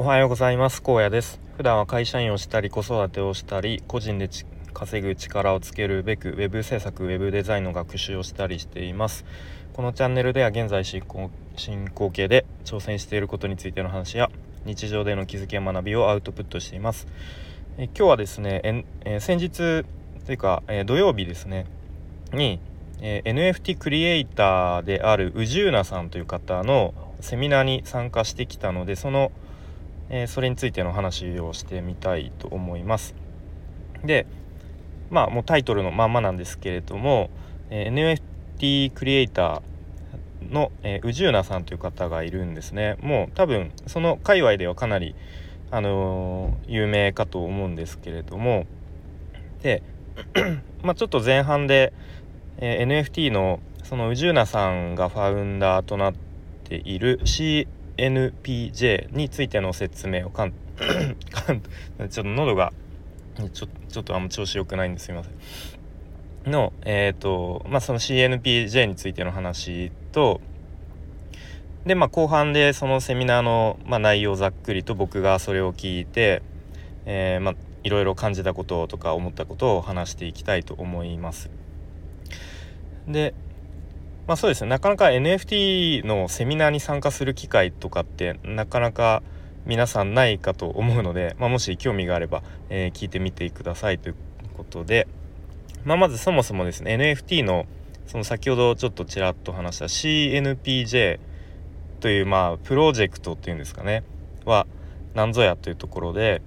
おはようございます。高野です。普段は会社員をしたり、子育てをしたり、個人で稼ぐ力をつけるべく、ウェブ制作、ウェブデザインの学習をしたりしています。このチャンネルでは現在進行形で挑戦していることについての話や、日常での気づきや学びをアウトプットしています。今日はですね、先日というか、土曜日ですねに、NFT クリエイターであるウジューナさんという方のセミナーに参加してきたので、それについての話をしてみたいと思います。で、もうタイトルのまんまなんですけれども、NFT クリエイターのウジューナさんという方がいるんですね。もう多分その界隈ではかなり、有名かと思うんですけれども、で、ちょっと前半で、NFT のそのウジューナさんがファウンダーとなっている CNPJ についての説明をちょっとあんま調子良くないんです、すみませんのその CNPJ についての話とで、後半でそのセミナーの、内容をざっくりと僕がそれを聞いて、いろいろ感じたこととか思ったことを話していきたいと思います。でそうですね、なかなか NFT のセミナーに参加する機会とかってなかなか皆さんないかと思うので、もし興味があれば、聞いてみてくださいということで、まずそもそもですね NFT のその先ほどちょっとちらっと話した CNPJ というプロジェクトっていうんですかねは何ぞやというところで、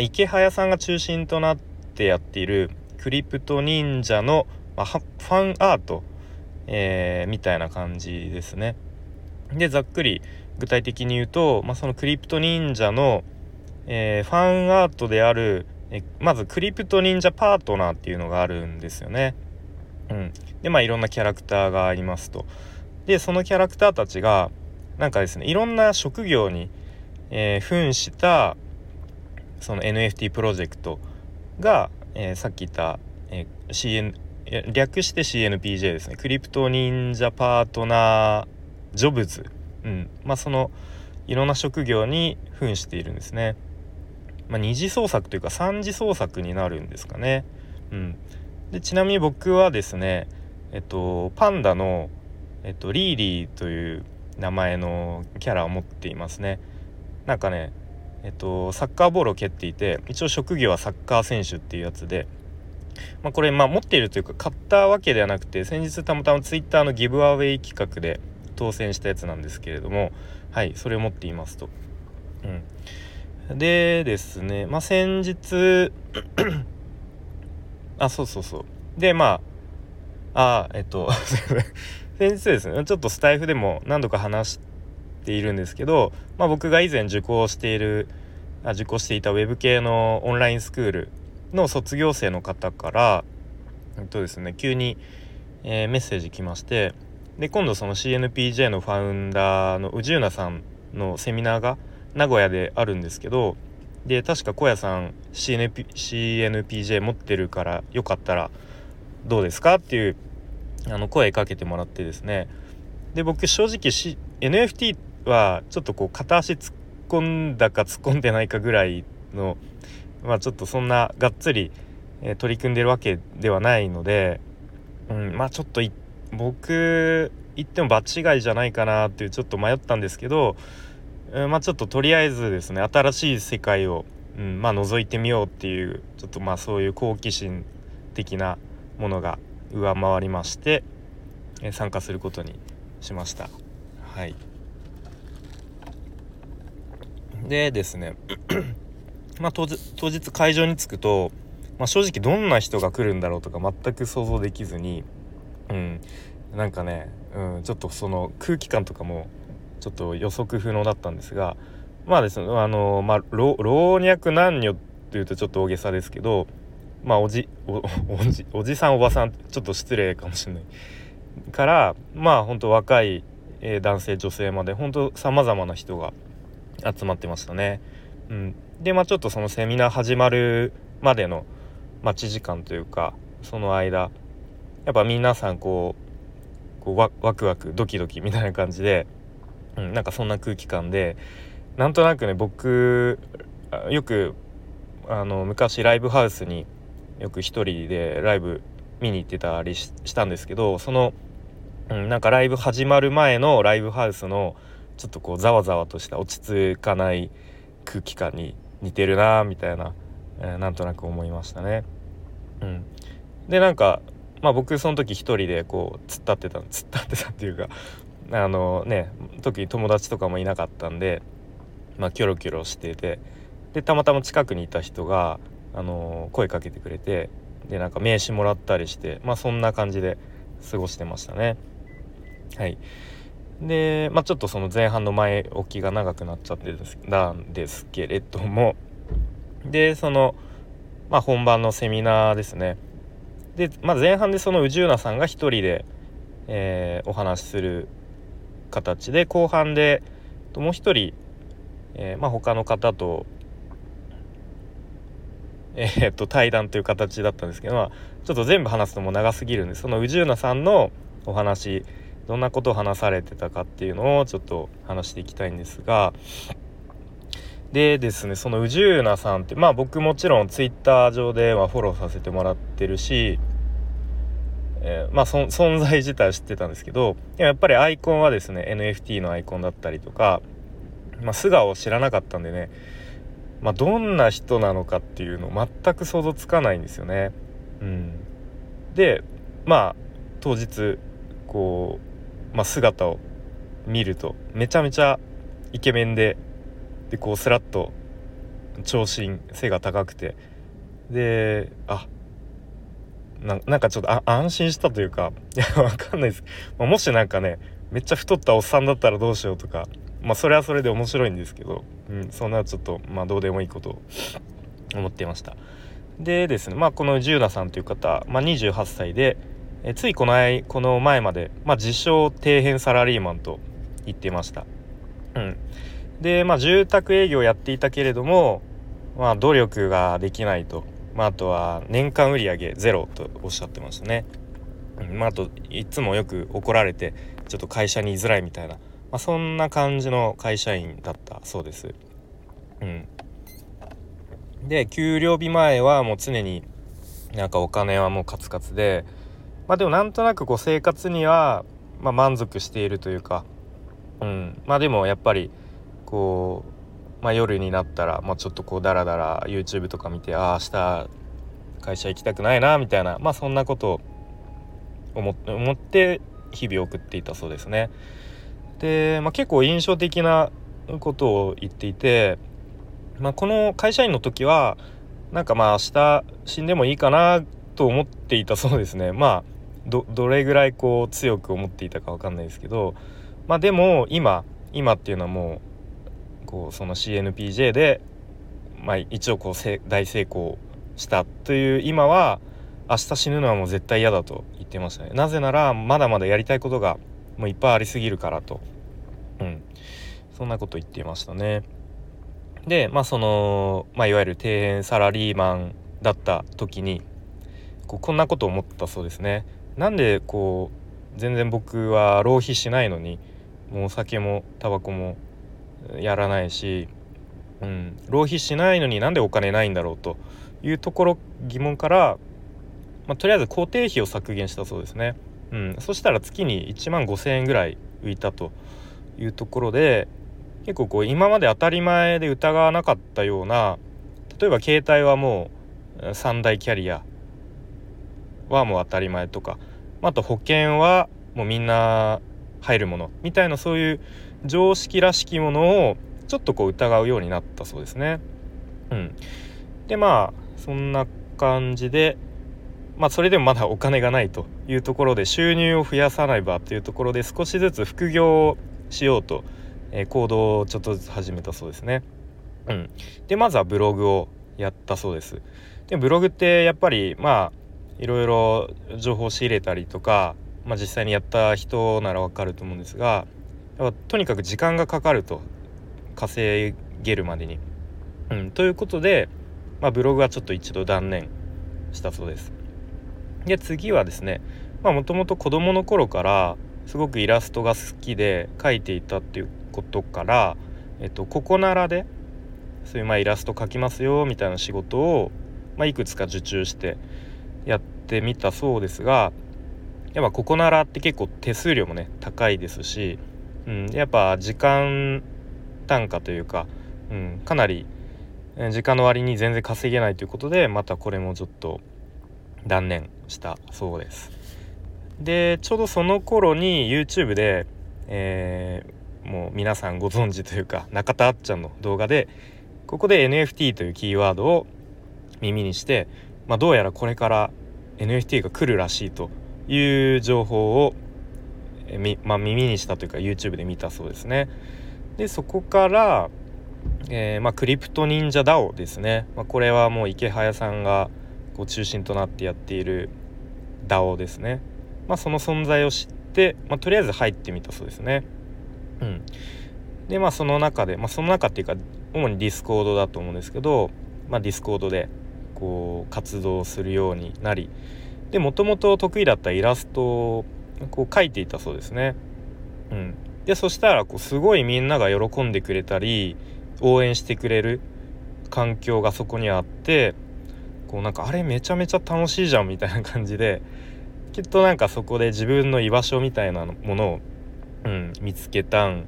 池早さんが中心となってやっているクリプト忍者のファンアート、みたいな感じですね。で、ざっくり具体的に言うと、そのクリプト忍者の、ファンアートである、まずクリプト忍者パートナーっていうのがあるんですよね。で、いろんなキャラクターがありますと。で、そのキャラクターたちがなんかですね、いろんな職業に、扮したその NFT プロジェクトが、さっき言った、略して CNPJ ですね。クリプト忍者パートナージョブズ、そのいろんな職業に扮しているんですね。二次創作というか三次創作になるんですかね。で、ちなみに僕はですね、パンダの、リーリーという名前のキャラを持っていますね。なんかね、サッカーボールを蹴っていて、一応職業はサッカー選手っていうやつで、これ持っているというか買ったわけではなくて、先日たまたまツイッターのギブアウェイ企画で当選したやつなんですけれども、それを持っていますと。でですね、先日で先日ですね、ちょっとスタイフでも何度か話しているんですけど、僕が以前受講していたウェブ系のオンラインスクールの卒業生の方から、ですね、急に、メッセージ来まして、で今度その CNPJ のファウンダーのウジューナさんのセミナーが名古屋であるんですけど、で確か小屋さん CNPJ 持ってるからよかったらどうですかっていう声かけてもらってですね。で僕正直、NFT はちょっと片足突っ込んだか突っ込んでないかぐらいの、ちょっとそんながっつり、取り組んでるわけではないので、ちょっと僕言っても場違いじゃないかなっていうちょっと迷ったんですけど、ちょっととりあえずですね、新しい世界を、覗いてみようっていう、ちょっとそういう好奇心的なものが上回りまして、参加することにしました。でですね当日会場に着くと、正直どんな人が来るんだろうとか全く想像できずに、ちょっとその空気感とかもちょっと予測不能だったんですが、ですね、老若男女というとちょっと大げさですけど、おじさんおばさんちょっと失礼かもしれないから、本当若い男性女性まで本当様々な人が集まってましたね。でちょっとそのセミナー始まるまでの待ち時間というか、その間皆さんワクワクドキドキみたいな感じで、なんかそんな空気感で、なんとなくね、僕よく昔ライブハウスによく一人でライブ見に行ってたりしたんですけど、その、なんかライブ始まる前のライブハウスのちょっとこうざわざわとした落ち着かない空気感に似てるなみたいな、なんとなく思いましたね。でなんか、僕その時一人でこう突っ立ってたっていうか、特に友達とかもいなかったんで、キョロキョロしてて、でたまたま近くにいた人が、声かけてくれて、でなんか名刺もらったりして、そんな感じで過ごしてましたね。はい。で、ちょっとその前半の前置きが長くなっちゃってなんですけれども、でその、本番のセミナーですね。で、前半でその宇宙なさんが一人で、お話しする形で、後半でもう一人、他の方と、対談という形だったんですけど、ちょっと全部話すともう長すぎるんで、その宇宙なさんのお話、どんなことを話されてたかっていうのをちょっと話していきたいんですが、でですね、その宇宙なさんって、僕もちろんツイッター上ではフォローさせてもらってるし、存在自体は知ってたんですけど、やっぱりアイコンはですね NFT のアイコンだったりとか、素顔を知らなかったんでね、どんな人なのかっていうの全く想像つかないんですよね。で当日こう、姿を見るとめちゃめちゃイケメンで、こうスラッと長身背が高くて、でなんかちょっと安心したというか、いや分かんないです、もしなんかねめっちゃ太ったおっさんだったらどうしようとか、それはそれで面白いんですけど、そんなちょっとどうでもいいことを思っていました。でですね、このジューナさんという方、28歳で、ついこの前まで、自称底辺サラリーマンと言ってました。で、住宅営業をやっていたけれども、努力ができないと、あとは年間売上ゼロとおっしゃってましたね。あといつもよく怒られてちょっと会社に居づらいみたいな、そんな感じの会社員だったそうです。で給料日前はもう常になんかお金はもうカツカツで、でもなんとなくこう生活には満足しているというか、でもやっぱりこう、夜になったら、ちょっとこうダラダラ YouTube とか見て、明日会社行きたくないなみたいな、そんなことを思って日々送っていたそうですね。で、結構印象的なことを言っていて、この会社員の時はなんか明日死んでもいいかなと思っていたそうですね。どれぐらいこう強く思っていたか分かんないですけど、でも今っていうのはもうこうその CNPJ で、一応こう大成功したという今は、明日死ぬのはもう絶対嫌だと言ってましたね。なぜならまだまだやりたいことがもういっぱいありすぎるからと、そんなこと言っていましたね。でその、いわゆる底辺サラリーマンだった時にこんなこと思ったそうですね。なんでこう全然僕は浪費しないのに、もうお酒もタバコもやらないし、浪費しないのになんでお金ないんだろうというところ、疑問から、とりあえず固定費を削減したそうですね。そしたら月に15,000円ぐらい浮いたというところで、結構こう今まで当たり前で疑わなかったような、例えば携帯はもう3大キャリアはもう当たり前とか、あと保険はもうみんな入るものみたいな、そういう常識らしきものをちょっとこう疑うようになったそうですね。でそんな感じで、それでもまだお金がないというところで、収入を増やさないばというところで、少しずつ副業をしようと、行動をちょっとずつ始めたそうですね。でまずはブログをやったそうです。でブログってやっぱりいろいろ情報を仕入れたりとか、実際にやった人ならわかると思うんですが、とにかく時間がかかると、稼げるまでに、ということで、ブログはちょっと一度断念したそうです。で次はですね、もともと子どもの頃からすごくイラストが好きで描いていたっていうことから、ここならでそういうイラスト描きますよみたいな仕事を、いくつか受注してやってみたそうですが、やっぱここならって結構手数料もね高いですし、やっぱ時間単価というか、かなり時間の割に全然稼げないということで、またこれもちょっと断念したそうです。でちょうどその頃に YouTube で、もう皆さんご存知というか中田あっちゃんの動画でここで NFT というキーワードを耳にして、どうやらこれから NFT が来るらしいという情報を、耳にしたというか YouTube で見たそうですね。でそこから、クリプト忍者 DAO ですね、これはもう池早さんがこう中心となってやっている DAO ですね、その存在を知って、とりあえず入ってみたそうですね。でその中で、その中っていうか主に Discord だと思うんですけど、Discord でこう活動するようになり、でもともと得意だったイラストをこう描いていたそうですね。でそしたらこうすごいみんなが喜んでくれたり応援してくれる環境がそこにあって、こうあれめちゃめちゃ楽しいじゃんみたいな感じで、きっとそこで自分の居場所みたいなものを、見つけたん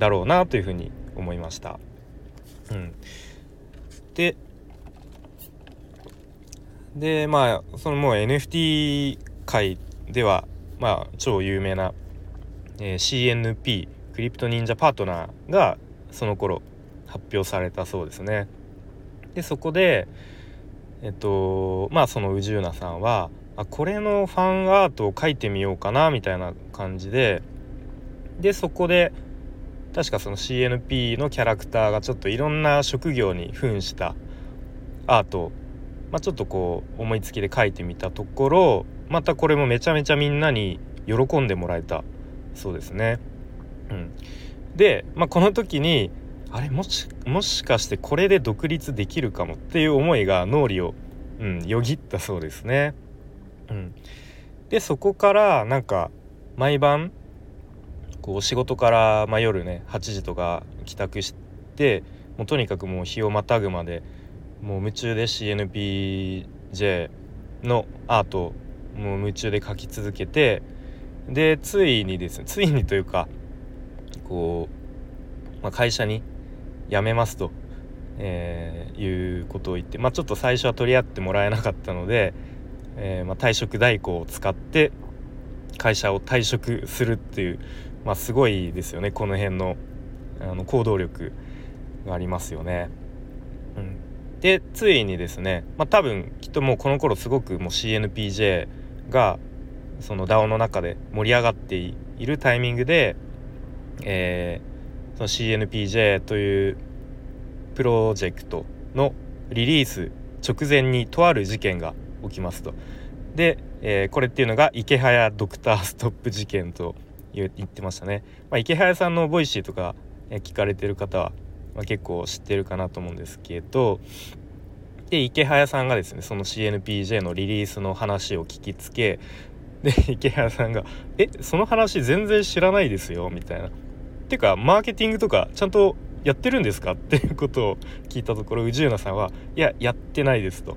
だろうなというふうに思いました。でそのもう NFT 界では超有名な、CNP クリプト忍者パートナーがその頃発表されたそうですね。でそこでその宇宙奈さんはこれのファンアートを描いてみようかなみたいな感じで、そこで確かその CNP のキャラクターがちょっといろんな職業に扮したアートを、ちょっとこう思いつきで描いてみたところ、またこれもめちゃめちゃみんなに喜んでもらえたそうですね。で、この時にあれもしかしてこれで独立できるかもっていう思いが脳裏を、よぎったそうですね。でそこから毎晩こう仕事から、夜ね8時とか帰宅して、もうとにかくもう日をまたぐまでもう夢中で CNPJ のアートをもう夢中で描き続けて、でついにというかこう、会社に辞めますと、いうことを言って、ちょっと最初は取り合ってもらえなかったので、退職代行を使って会社を退職するっていう、すごいですよね。この辺の行動力がありますよね。でついにですね、多分きっともうこの頃すごくもう CNPJ がその DAO の中で盛り上がっているタイミングで、その CNPJ というプロジェクトのリリース直前にとある事件が起きますと。で、これっていうのが池早ドクターストップ事件と言ってましたね。池早さんのボイシーとか聞かれてる方は、結構知ってるかなと思うんですけど、で池早さんがですねその CNPJ のリリースの話を聞きつけで、池早さんがその話全然知らないですよみたいな、っていうかマーケティングとかちゃんとやってるんですかっていうことを聞いたところ、宇宙奈さんはいややってないですと。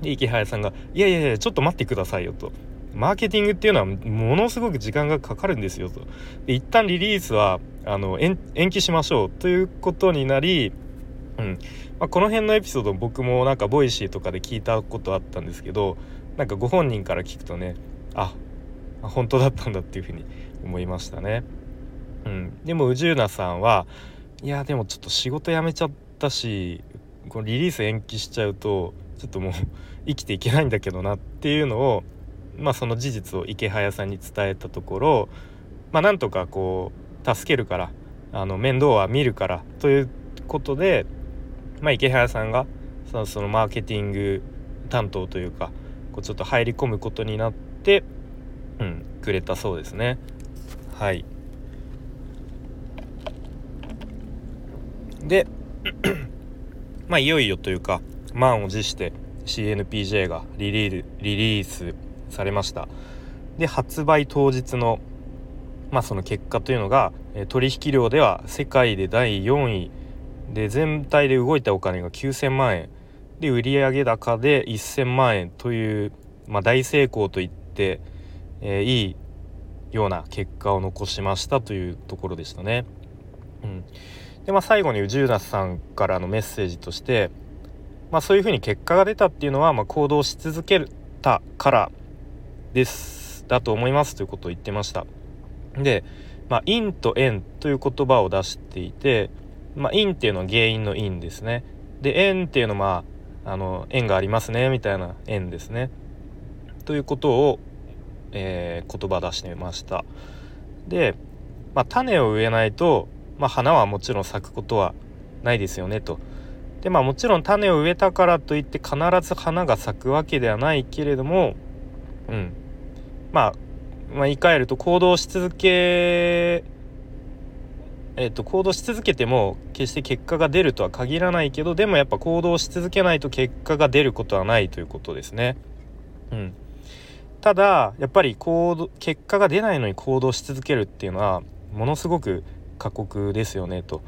で池早さんがいやちょっと待ってくださいよと、マーケティングっていうのはものすごく時間がかかるんですよと。で一旦リリースは延期しましょうということになり、この辺のエピソード僕もボイシーとかで聞いたことあったんですけど、ご本人から聞くとね、本当だったんだっていうふうに思いましたね。でも宇宙奈さんはいやでもちょっと仕事辞めちゃったし、このリリース延期しちゃうとちょっともう生きていけないんだけどなっていうのを、その事実を池早さんに伝えたところ、なんとかこう助けるから面倒は見るからということで、池早さんがそのマーケティング担当というかこうちょっと入り込むことになって、くれたそうですね。でいよいよというか満を持して CNPJ がリリースされました。で発売当日の、その結果というのが、取引量では世界で第4位で、全体で動いたお金が9000万円で、売上高で1000万円という、大成功といって、いいような結果を残しましたというところでしたね。で最後に宇宙那さんからのメッセージとして、そういうふうに結果が出たっていうのは、行動し続けたからですだと思いますということを言ってました。で、因と縁という言葉を出していて、因っていうのは原因の因ですね。で、縁っていうのは、縁がありますねみたいな縁ですねということを、言葉出してみました。で、種を植えないと、花はもちろん咲くことはないですよねと。で、もちろん種を植えたからといって必ず花が咲くわけではないけれども、言い換えると行動し続けても決して結果が出るとは限らないけど、でもやっぱ行動し続けないと結果が出ることはないということですね。ただやっぱり結果が出ないのに行動し続けるっていうのはものすごく過酷ですよねと。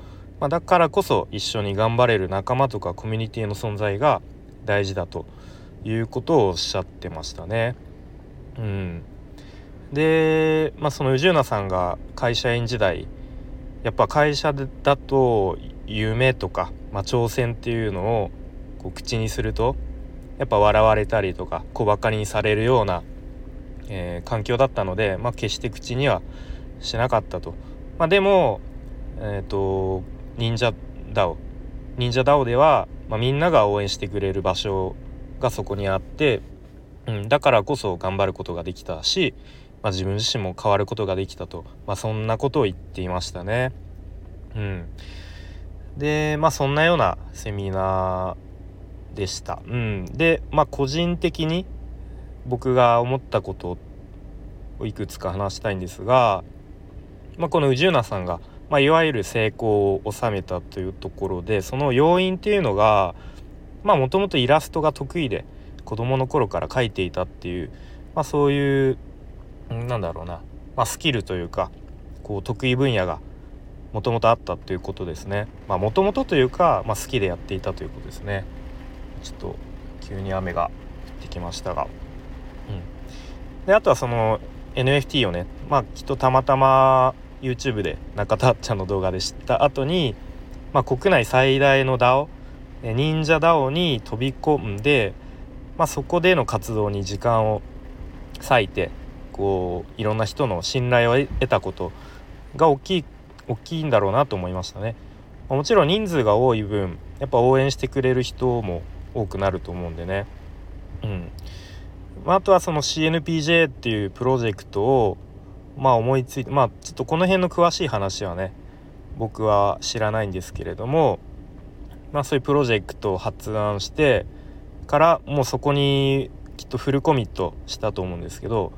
だからこそ一緒に頑張れる仲間とかコミュニティの存在が大事だということをおっしゃってましたね。で、その宇宙那さんが会社員時代、やっぱ会社だと夢とか、挑戦っていうのをこう口にするとやっぱ笑われたりとか小バカにされるような、環境だったので、決して口にはしなかったと。でも忍者DAOでは、みんなが応援してくれる場所がそこにあって、だからこそ頑張ることができたし、自分自身も変わることができたと、そんなことを言っていましたね。で、そんなようなセミナーでした。で、個人的に僕が思ったことをいくつか話したいんですが、この宇宙那さんがいわゆる成功を収めたというところで、その要因っていうのが、もともとイラストが得意で子どもの頃から描いていたっていう、そういうスキルというかこう得意分野がもともとあったということですね。もともとというか、好きでやっていたということですね。ちょっと急に雨が降ってきましたが、で、あとはその NFT をね、きっとたまたまYouTube で中田あっちゃんの動画で知った後に、国内最大の DAO 忍者 DAO に飛び込んで、そこでの活動に時間を割いてこういろんな人の信頼を得たことが大きいんだろうなと思いましたね。もちろん人数が多い分やっぱ応援してくれる人も多くなると思うんでね。あとはその CNPJ っていうプロジェクトを思いついて、ちょっとこの辺の詳しい話はね僕は知らないんですけれども、そういうプロジェクトを発案してからもうそこにきっとフルコミットしたと思うんですけど、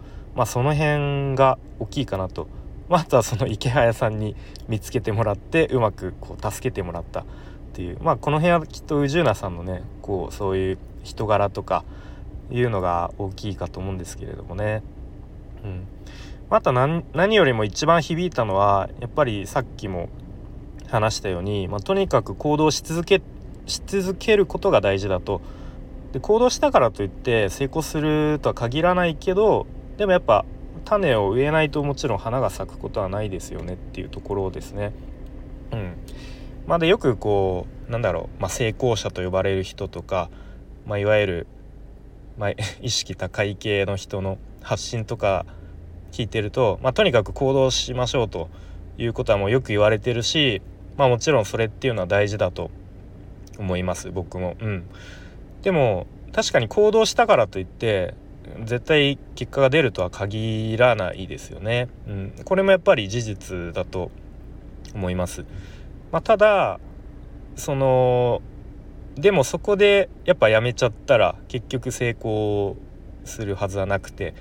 その辺が大きいかなと。あとはその池早さんに見つけてもらってうまくこう助けてもらったっていう、この辺はきっと宇宙那さんのねこうそういう人柄とかいうのが大きいかと思うんですけれどもね。また何よりも一番響いたのはやっぱりさっきも話したように、とにかく行動し続けることが大事だと。で、行動したからといって成功するとは限らないけど、でもやっぱ種を植えないともちろん花が咲くことはないですよねっていうところですね。で、よくこう成功者と呼ばれる人とか、いわゆる、意識高い系の人の発信とか聞いてると、とにかく行動しましょうということはもうよく言われてるし、もちろんそれっていうのは大事だと思います僕も。でも確かに行動したからといって絶対結果が出るとは限らないですよね。これもやっぱり事実だと思います。ただでもそこでやっぱやめちゃったら結局成功するはずはなくて、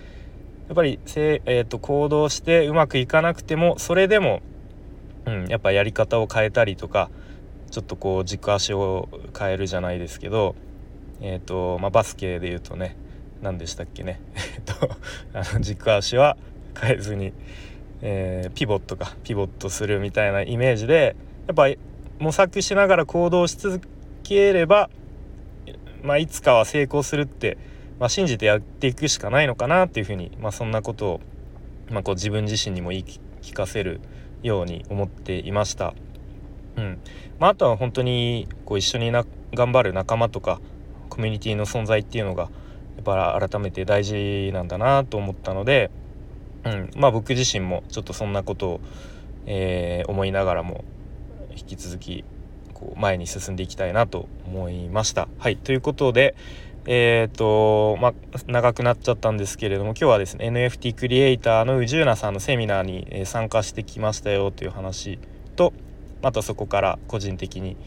やっぱり行動してうまくいかなくてもそれでも、やっぱやり方を変えたりとかちょっとこう軸足を変えるじゃないですけど、バスケで言うとね、何でしたっけね軸足は変えずに、ピボットするみたいなイメージで、やっぱ模索しながら行動し続ければ、いつかは成功するって、信じてやっていくしかないのかなっていうふうに、そんなことを、こう自分自身にも言い聞かせるように思っていました。あとは本当にこう一緒に頑張る仲間とかコミュニティの存在っていうのがやっぱ改めて大事なんだなと思ったので、僕自身もちょっとそんなことを、思いながらも引き続きこう前に進んでいきたいなと思いました。はい、ということで、長くなっちゃったんですけれども、今日はですね NFT クリエイターの宇宙奈さんのセミナーに参加してきましたよという話と、あとそこから個人的に、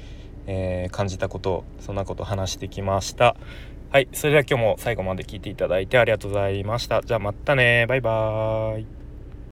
感じたことをそんなことを話してきました。はい、それでは今日も最後まで聞いていただいてありがとうございました。じゃあまたね、バイバーイ。